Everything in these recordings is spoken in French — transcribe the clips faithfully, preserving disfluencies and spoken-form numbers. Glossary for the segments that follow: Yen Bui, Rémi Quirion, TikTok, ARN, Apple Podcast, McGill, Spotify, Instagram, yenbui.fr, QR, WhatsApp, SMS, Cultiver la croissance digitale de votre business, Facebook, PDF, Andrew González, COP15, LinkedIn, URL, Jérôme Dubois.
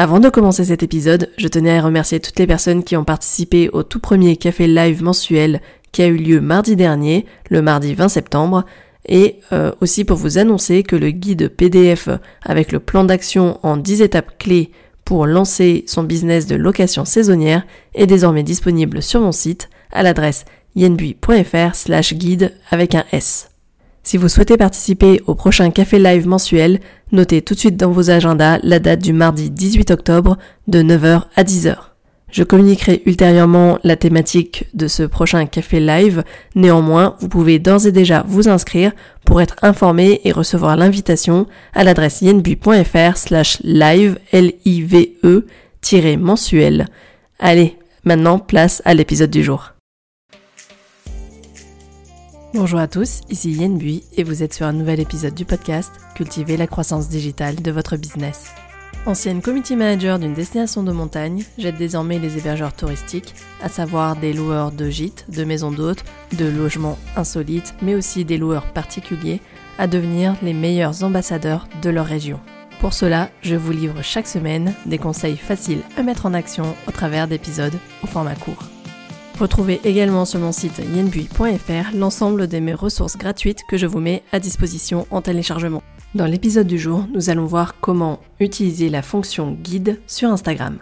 Avant de commencer cet épisode, je tenais à remercier toutes les personnes qui ont participé au tout premier café live mensuel qui a eu lieu mardi dernier, le mardi vingt septembre, et euh, aussi pour vous annoncer que le guide P D F avec le plan d'action en dix étapes clés pour lancer son business de location saisonnière est désormais disponible sur mon site à l'adresse yenbui point fr slash guide avec un S. Si vous souhaitez participer au prochain café live mensuel, notez tout de suite dans vos agendas la date du mardi dix-huit octobre de neuf heures à dix heures. Je communiquerai ultérieurement la thématique de ce prochain café live, néanmoins vous pouvez d'ores et déjà vous inscrire pour être informé et recevoir l'invitation à l'adresse yenbui point fr slash live tiret mensuel. Allez, maintenant place à l'épisode du jour. Bonjour à tous, ici Yen Bui et vous êtes sur un nouvel épisode du podcast Cultiver la croissance digitale de votre business. Ancienne community manager d'une destination de montagne, j'aide désormais les hébergeurs touristiques, à savoir des loueurs de gîtes, de maisons d'hôtes, de logements insolites, mais aussi des loueurs particuliers, à devenir les meilleurs ambassadeurs de leur région. Pour cela, je vous livre chaque semaine des conseils faciles à mettre en action au travers d'épisodes au format court. Retrouvez également sur mon site yenbui point fr l'ensemble de mes ressources gratuites que je vous mets à disposition en téléchargement. Dans l'épisode du jour, nous allons voir comment utiliser la fonction guide sur Instagram.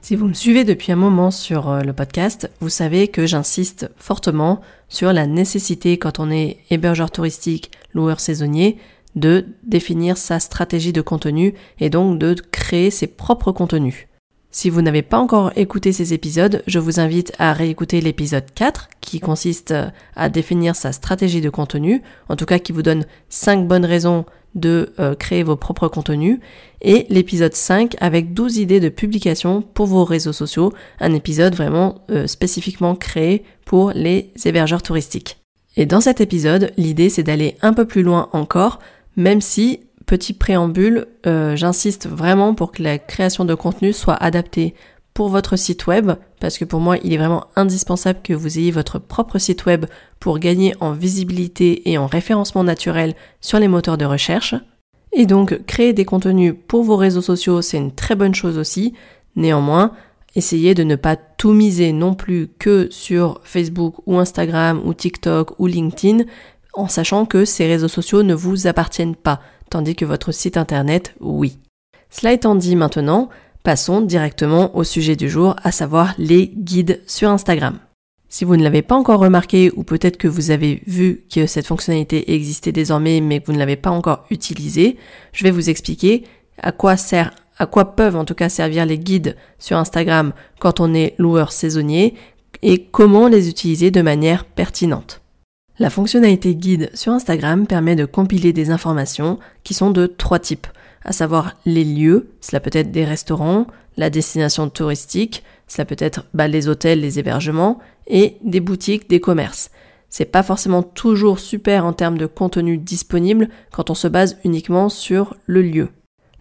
Si vous me suivez depuis un moment sur le podcast, vous savez que j'insiste fortement sur la nécessité, quand on est hébergeur touristique, loueur saisonnier, de définir sa stratégie de contenu et donc de créer ses propres contenus. Si vous n'avez pas encore écouté ces épisodes, je vous invite à réécouter l'épisode quatre qui consiste à définir sa stratégie de contenu, en tout cas qui vous donne cinq bonnes raisons de euh, créer vos propres contenus, et l'épisode cinq avec douze idées de publication pour vos réseaux sociaux, un épisode vraiment euh, spécifiquement créé pour les hébergeurs touristiques. Et dans cet épisode, l'idée c'est d'aller un peu plus loin encore, même si... Petit préambule, euh, j'insiste vraiment pour que la création de contenu soit adaptée pour votre site web, parce que pour moi, il est vraiment indispensable que vous ayez votre propre site web pour gagner en visibilité et en référencement naturel sur les moteurs de recherche. Et donc, créer des contenus pour vos réseaux sociaux, c'est une très bonne chose aussi. Néanmoins, essayez de ne pas tout miser non plus que sur Facebook ou Instagram ou TikTok ou LinkedIn, en sachant que ces réseaux sociaux ne vous appartiennent pas, tandis que votre site internet, oui. Cela étant dit maintenant, passons directement au sujet du jour, à savoir les guides sur Instagram. Si vous ne l'avez pas encore remarqué, ou peut-être que vous avez vu que cette fonctionnalité existait désormais, mais que vous ne l'avez pas encore utilisée, je vais vous expliquer à quoi sert, à quoi peuvent en tout cas servir les guides sur Instagram quand on est loueur saisonnier, et comment les utiliser de manière pertinente. La fonctionnalité guide sur Instagram permet de compiler des informations qui sont de trois types, à savoir les lieux, cela peut être des restaurants, la destination touristique, cela peut être bah, les hôtels, les hébergements, et des boutiques, des commerces. C'est pas forcément toujours super en termes de contenu disponible quand on se base uniquement sur le lieu.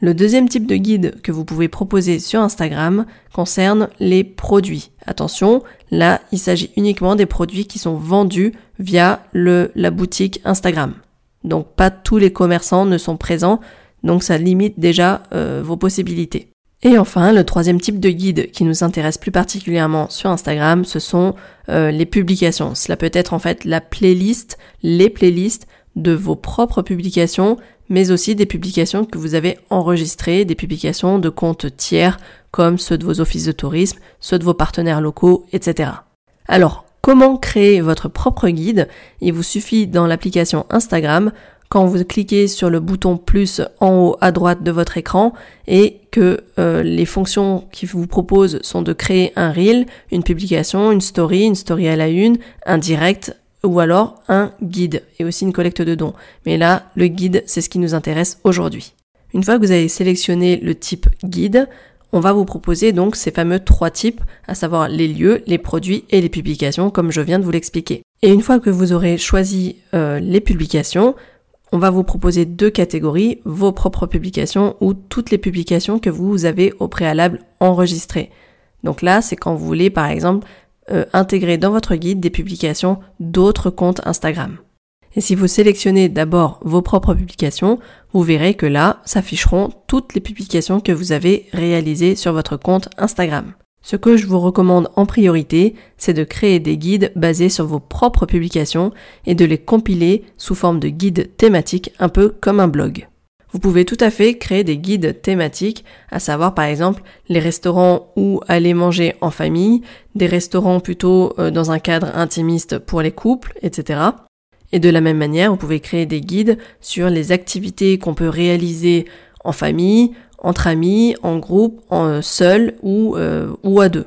Le deuxième type de guide que vous pouvez proposer sur Instagram concerne les produits. Attention, là, il s'agit uniquement des produits qui sont vendus via le, la boutique Instagram. Donc, pas tous les commerçants ne sont présents, donc ça limite déjà euh, vos possibilités. Et enfin, le troisième type de guide qui nous intéresse plus particulièrement sur Instagram, ce sont euh, les publications. Cela peut être en fait la playlist, les playlists de vos propres publications, mais aussi des publications que vous avez enregistrées, des publications de comptes tiers, comme ceux de vos offices de tourisme, ceux de vos partenaires locaux, et cetera. Alors, comment créer votre propre guide ? Il vous suffit dans l'application Instagram, quand vous cliquez sur le bouton plus en haut à droite de votre écran et que euh, les fonctions qui vous proposent sont de créer un reel, une publication, une story, une story à la une, un direct, ou alors un guide et aussi une collecte de dons. Mais là, le guide, c'est ce qui nous intéresse aujourd'hui. Une fois que vous avez sélectionné le type guide, on va vous proposer donc ces fameux trois types, à savoir les lieux, les produits et les publications, comme je viens de vous l'expliquer. Et une fois que vous aurez choisi euh, les publications, on va vous proposer deux catégories, vos propres publications ou toutes les publications que vous avez au préalable enregistrées. Donc là, c'est quand vous voulez, par exemple, Euh, intégrer dans votre guide des publications d'autres comptes Instagram. Et si vous sélectionnez d'abord vos propres publications, vous verrez que là s'afficheront toutes les publications que vous avez réalisées sur votre compte Instagram. Ce que je vous recommande en priorité, c'est de créer des guides basés sur vos propres publications et de les compiler sous forme de guides thématiques, un peu comme un blog. Vous pouvez tout à fait créer des guides thématiques, à savoir par exemple les restaurants où aller manger en famille, des restaurants plutôt dans un cadre intimiste pour les couples, et cetera. Et de la même manière, vous pouvez créer des guides sur les activités qu'on peut réaliser en famille, entre amis, en groupe, en seul ou, euh, ou à deux.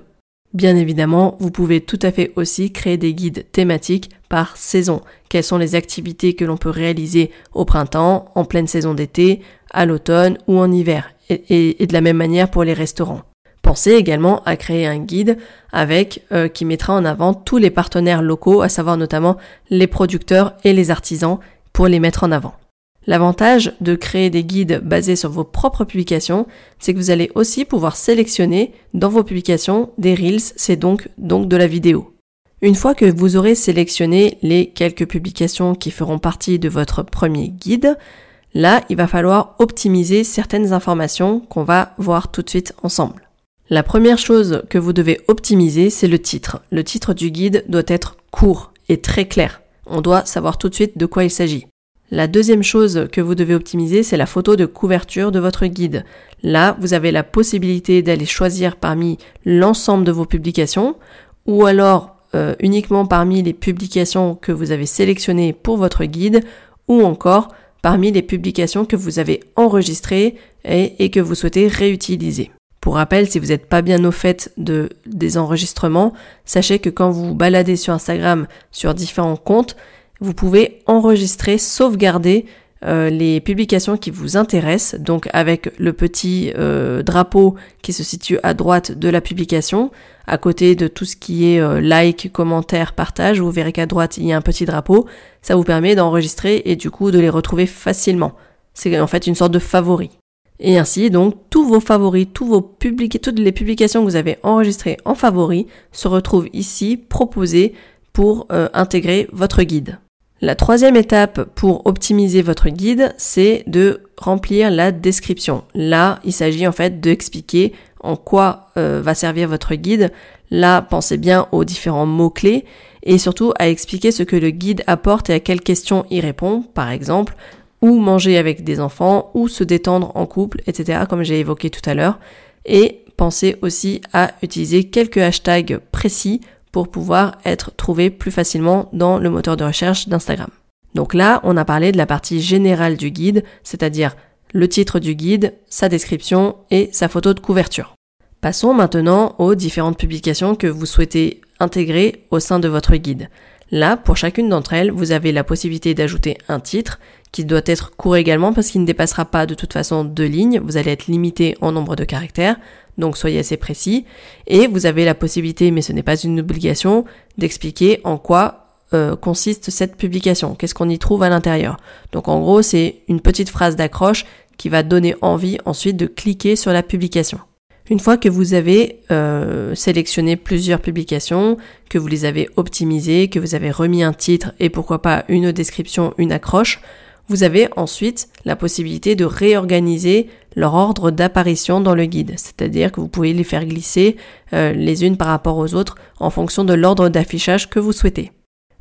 Bien évidemment, vous pouvez tout à fait aussi créer des guides thématiques par saison. Quelles sont les activités que l'on peut réaliser au printemps, en pleine saison d'été, à l'automne ou en hiver, et, et, et de la même manière pour les restaurants. Pensez également à créer un guide avec euh, qui mettra en avant tous les partenaires locaux, à savoir notamment les producteurs et les artisans, pour les mettre en avant. L'avantage de créer des guides basés sur vos propres publications, c'est que vous allez aussi pouvoir sélectionner dans vos publications des Reels, c'est donc, donc de la vidéo. Une fois que vous aurez sélectionné les quelques publications qui feront partie de votre premier guide, là, il va falloir optimiser certaines informations qu'on va voir tout de suite ensemble. La première chose que vous devez optimiser, c'est le titre. Le titre du guide doit être court et très clair. On doit savoir tout de suite de quoi il s'agit. La deuxième chose que vous devez optimiser, c'est la photo de couverture de votre guide. Là, vous avez la possibilité d'aller choisir parmi l'ensemble de vos publications ou alors euh, uniquement parmi les publications que vous avez sélectionnées pour votre guide ou encore parmi les publications que vous avez enregistrées et, et que vous souhaitez réutiliser. Pour rappel, si vous n'êtes pas bien au fait de, des enregistrements, sachez que quand vous vous baladez sur Instagram, sur différents comptes, vous pouvez enregistrer, sauvegarder euh, les publications qui vous intéressent, donc avec le petit euh, drapeau qui se situe à droite de la publication, à côté de tout ce qui est euh, like, commentaire, partage, vous verrez qu'à droite il y a un petit drapeau, ça vous permet d'enregistrer et du coup de les retrouver facilement. C'est en fait une sorte de favori. Et ainsi donc tous vos favoris, tous vos publica- toutes les publications que vous avez enregistrées en favori se retrouvent ici proposées pour euh, intégrer votre guide. La troisième étape pour optimiser votre guide, c'est de remplir la description. Là, il s'agit en fait d'expliquer en quoi euh, va servir votre guide. Là, pensez bien aux différents mots-clés et surtout à expliquer ce que le guide apporte et à quelles questions il répond, par exemple, où manger avec des enfants, où se détendre en couple, et cetera, comme j'ai évoqué tout à l'heure. Et pensez aussi à utiliser quelques hashtags précis pour pouvoir être trouvé plus facilement dans le moteur de recherche d'Instagram. Donc là, on a parlé de la partie générale du guide, c'est-à-dire le titre du guide, sa description et sa photo de couverture. Passons maintenant aux différentes publications que vous souhaitez intégrer au sein de votre guide. Là, pour chacune d'entre elles, vous avez la possibilité d'ajouter un titre qui doit être court également parce qu'il ne dépassera pas de toute façon deux lignes, vous allez être limité en nombre de caractères, donc soyez assez précis, et vous avez la possibilité, mais ce n'est pas une obligation, d'expliquer en quoi euh, consiste cette publication, qu'est-ce qu'on y trouve à l'intérieur. Donc en gros, c'est une petite phrase d'accroche qui va donner envie ensuite de cliquer sur la publication. Une fois que vous avez euh, sélectionné plusieurs publications, que vous les avez optimisées, que vous avez remis un titre et pourquoi pas une description, une accroche, vous avez ensuite la possibilité de réorganiser leur ordre d'apparition dans le guide. C'est-à-dire que vous pouvez les faire glisser euh, les unes par rapport aux autres en fonction de l'ordre d'affichage que vous souhaitez.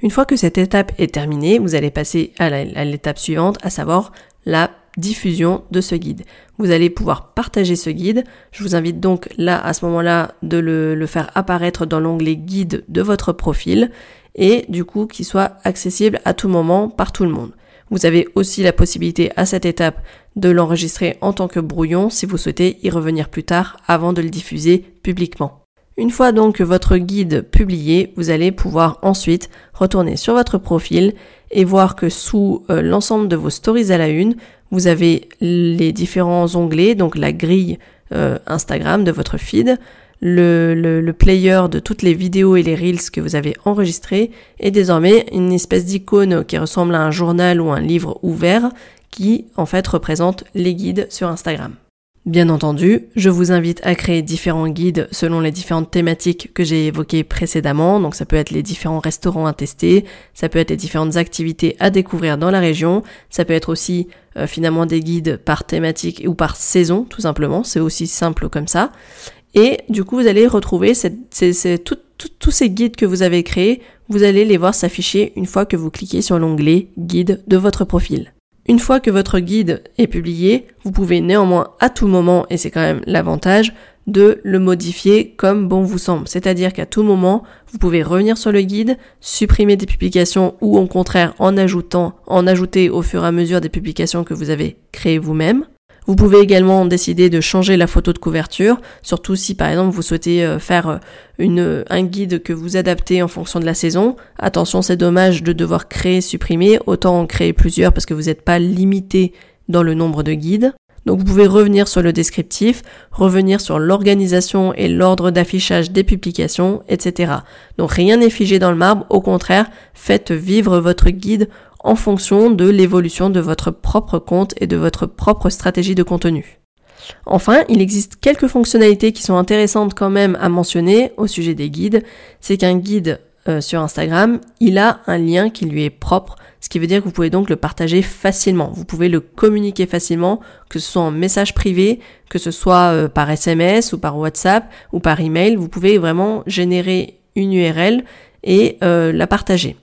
Une fois que cette étape est terminée, vous allez passer à, la, à l'étape suivante, à savoir la diffusion de ce guide. Vous allez pouvoir partager ce guide. Je vous invite donc là, à ce moment-là, de le, le faire apparaître dans l'onglet guide de votre profil et du coup, qu'il soit accessible à tout moment par tout le monde. Vous avez aussi la possibilité à cette étape de l'enregistrer en tant que brouillon si vous souhaitez y revenir plus tard avant de le diffuser publiquement. Une fois donc votre guide publié, vous allez pouvoir ensuite retourner sur votre profil et voir que sous euh, l'ensemble de vos stories à la une, vous avez les différents onglets, donc la grille euh, Instagram de votre feed, le, le, le player de toutes les vidéos et les reels que vous avez enregistrés, et désormais une espèce d'icône qui ressemble à un journal ou un livre ouvert qui en fait représente les guides sur Instagram. Bien entendu, je vous invite à créer différents guides selon les différentes thématiques que j'ai évoquées précédemment. Donc ça peut être les différents restaurants à tester, ça peut être les différentes activités à découvrir dans la région, ça peut être aussi euh, finalement des guides par thématique ou par saison tout simplement, c'est aussi simple comme ça. Et du coup vous allez retrouver cette, cette, cette, tout, tout, tous ces guides que vous avez créés, vous allez les voir s'afficher une fois que vous cliquez sur l'onglet « Guide » de votre profil. Une fois que votre guide est publié, vous pouvez néanmoins à tout moment, et c'est quand même l'avantage, de le modifier comme bon vous semble. C'est-à-dire qu'à tout moment, vous pouvez revenir sur le guide, supprimer des publications ou au contraire en ajoutant, en ajouter au fur et à mesure des publications que vous avez créées vous-même. Vous pouvez également décider de changer la photo de couverture, surtout si par exemple vous souhaitez faire une, un guide que vous adaptez en fonction de la saison. Attention, c'est dommage de devoir créer, supprimer, autant en créer plusieurs parce que vous n'êtes pas limité dans le nombre de guides. Donc vous pouvez revenir sur le descriptif, revenir sur l'organisation et l'ordre d'affichage des publications, et cetera. Donc rien n'est figé dans le marbre, au contraire, faites vivre votre guide en fonction de l'évolution de votre propre compte et de votre propre stratégie de contenu. Enfin, il existe quelques fonctionnalités qui sont intéressantes quand même à mentionner au sujet des guides. C'est qu'un guide euh, sur Instagram, il a un lien qui lui est propre, ce qui veut dire que vous pouvez donc le partager facilement. Vous pouvez le communiquer facilement, que ce soit en message privé, que ce soit euh, par S M S ou par WhatsApp ou par email. Vous pouvez vraiment générer une U R L et euh, la partager.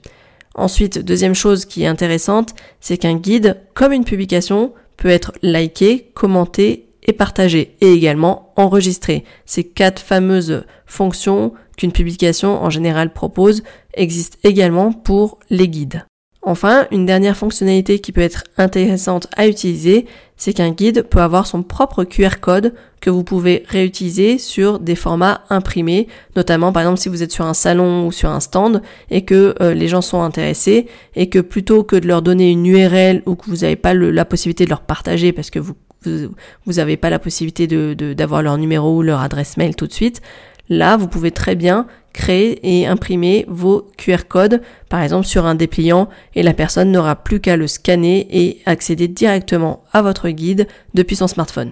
Ensuite, deuxième chose qui est intéressante, c'est qu'un guide, comme une publication, peut être liké, commenté et partagé, et également enregistré. Ces quatre fameuses fonctions qu'une publication en général propose existent également pour les guides. Enfin, une dernière fonctionnalité qui peut être intéressante à utiliser, c'est qu'un guide peut avoir son propre Q R code que vous pouvez réutiliser sur des formats imprimés, notamment par exemple si vous êtes sur un salon ou sur un stand et que euh, les gens sont intéressés et que plutôt que de leur donner une U R L ou que vous n'avez pas le, la possibilité de leur partager parce que vous vous, vous avez pas la possibilité de, de, d'avoir leur numéro ou leur adresse mail tout de suite, là vous pouvez très bien créer et imprimer vos Q R codes, par exemple sur un dépliant, et la personne n'aura plus qu'à le scanner et accéder directement à votre guide depuis son smartphone.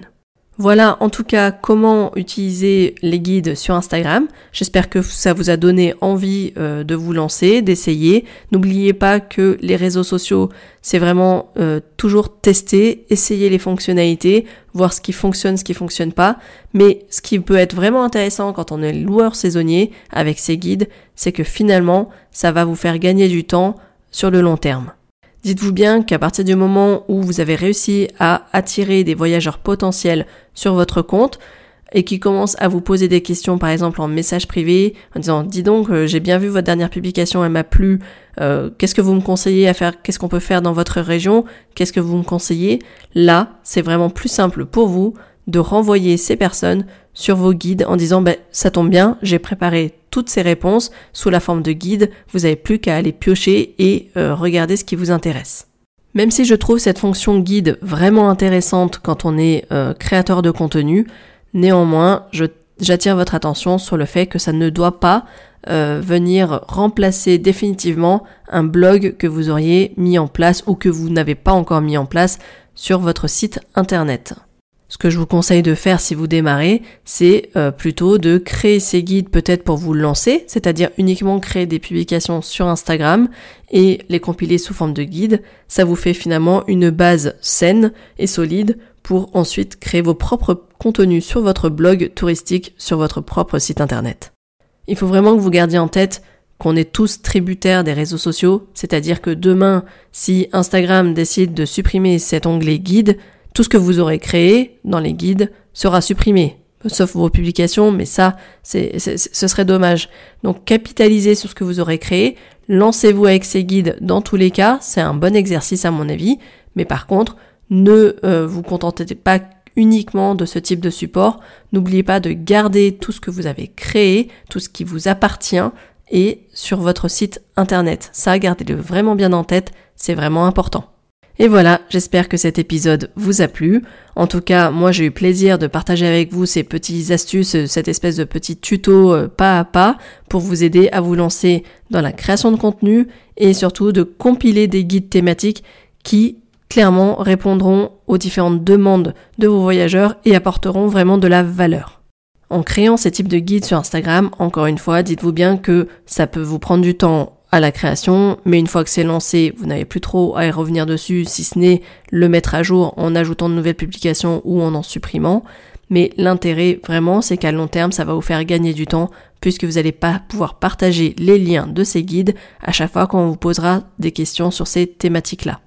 Voilà en tout cas comment utiliser les guides sur Instagram. J'espère que ça vous a donné envie euh, de vous lancer, d'essayer. N'oubliez pas que les réseaux sociaux, c'est vraiment euh, toujours tester, essayer les fonctionnalités, voir ce qui fonctionne, ce qui fonctionne pas. Mais ce qui peut être vraiment intéressant quand on est loueur saisonnier avec ces guides, c'est que finalement, ça va vous faire gagner du temps sur le long terme. Dites-vous bien qu'à partir du moment où vous avez réussi à attirer des voyageurs potentiels sur votre compte et qui commencent à vous poser des questions par exemple en message privé en disant « Dis donc, euh, j'ai bien vu votre dernière publication, elle m'a plu, euh, qu'est-ce que vous me conseillez à faire, qu'est-ce qu'on peut faire dans votre région, qu'est-ce que vous me conseillez ?» Là, c'est vraiment plus simple pour vous de renvoyer ces personnes sur vos guides en disant bah, « Ça tombe bien, j'ai préparé toutes ces réponses sous la forme de guide, vous n'avez plus qu'à aller piocher et euh, regarder ce qui vous intéresse. » Même si je trouve cette fonction guide vraiment intéressante quand on est euh, créateur de contenu, néanmoins, je, j'attire votre attention sur le fait que ça ne doit pas euh, venir remplacer définitivement un blog que vous auriez mis en place ou que vous n'avez pas encore mis en place sur votre site internet. Ce que je vous conseille de faire si vous démarrez, c'est euh, plutôt de créer ces guides peut-être pour vous lancer, c'est-à-dire uniquement créer des publications sur Instagram et les compiler sous forme de guide. Ça vous fait finalement une base saine et solide pour ensuite créer vos propres contenus sur votre blog touristique, sur votre propre site internet. Il faut vraiment que vous gardiez en tête qu'on est tous tributaires des réseaux sociaux, c'est-à-dire que demain, si Instagram décide de supprimer cet onglet guide, tout ce que vous aurez créé dans les guides sera supprimé, sauf vos publications, mais ça, c'est, c'est, ce serait dommage. Donc capitalisez sur ce que vous aurez créé, lancez-vous avec ces guides dans tous les cas, c'est un bon exercice à mon avis, mais par contre, ne euh, vous contentez pas uniquement de ce type de support, n'oubliez pas de garder tout ce que vous avez créé, tout ce qui vous appartient, et sur votre site internet. Ça, gardez-le vraiment bien en tête, c'est vraiment important. Et voilà, j'espère que cet épisode vous a plu. En tout cas, moi j'ai eu plaisir de partager avec vous ces petites astuces, cette espèce de petit tuto euh, pas à pas pour vous aider à vous lancer dans la création de contenu et surtout de compiler des guides thématiques qui clairement répondront aux différentes demandes de vos voyageurs et apporteront vraiment de la valeur. En créant ces types de guides sur Instagram, encore une fois, dites-vous bien que ça peut vous prendre du temps à la création, mais une fois que c'est lancé, vous n'avez plus trop à y revenir dessus, si ce n'est le mettre à jour en ajoutant de nouvelles publications ou en en supprimant. Mais l'intérêt vraiment, c'est qu'à long terme, ça va vous faire gagner du temps puisque vous n'allez pas pouvoir partager les liens de ces guides à chaque fois qu'on vous posera des questions sur ces thématiques-là.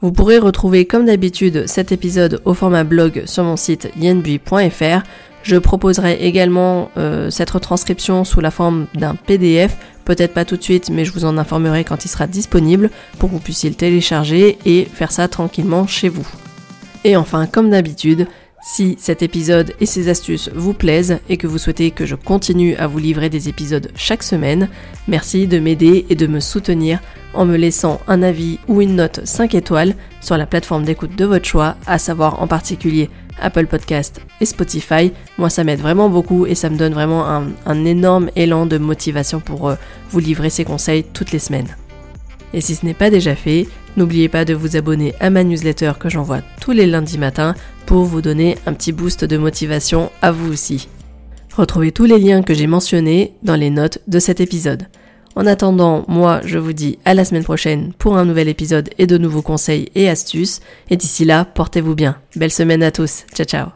Vous pourrez retrouver comme d'habitude cet épisode au format blog sur mon site yen bui point f r. Je proposerai également euh, cette retranscription sous la forme d'un P D F, peut-être pas tout de suite, mais je vous en informerai quand il sera disponible pour que vous puissiez le télécharger et faire ça tranquillement chez vous. Et enfin, comme d'habitude, si cet épisode et ses astuces vous plaisent et que vous souhaitez que je continue à vous livrer des épisodes chaque semaine, merci de m'aider et de me soutenir en me laissant un avis ou une note cinq étoiles sur la plateforme d'écoute de votre choix, à savoir en particulier Apple Podcast et Spotify. Moi, ça m'aide vraiment beaucoup et ça me donne vraiment un, un énorme élan de motivation pour euh, vous livrer ces conseils toutes les semaines. Et si ce n'est pas déjà fait, n'oubliez pas de vous abonner à ma newsletter que j'envoie tous les lundis matins pour vous donner un petit boost de motivation à vous aussi. Retrouvez tous les liens que j'ai mentionnés dans les notes de cet épisode. En attendant, moi je vous dis à la semaine prochaine pour un nouvel épisode et de nouveaux conseils et astuces. Et d'ici là, portez-vous bien. Belle semaine à tous. Ciao ciao.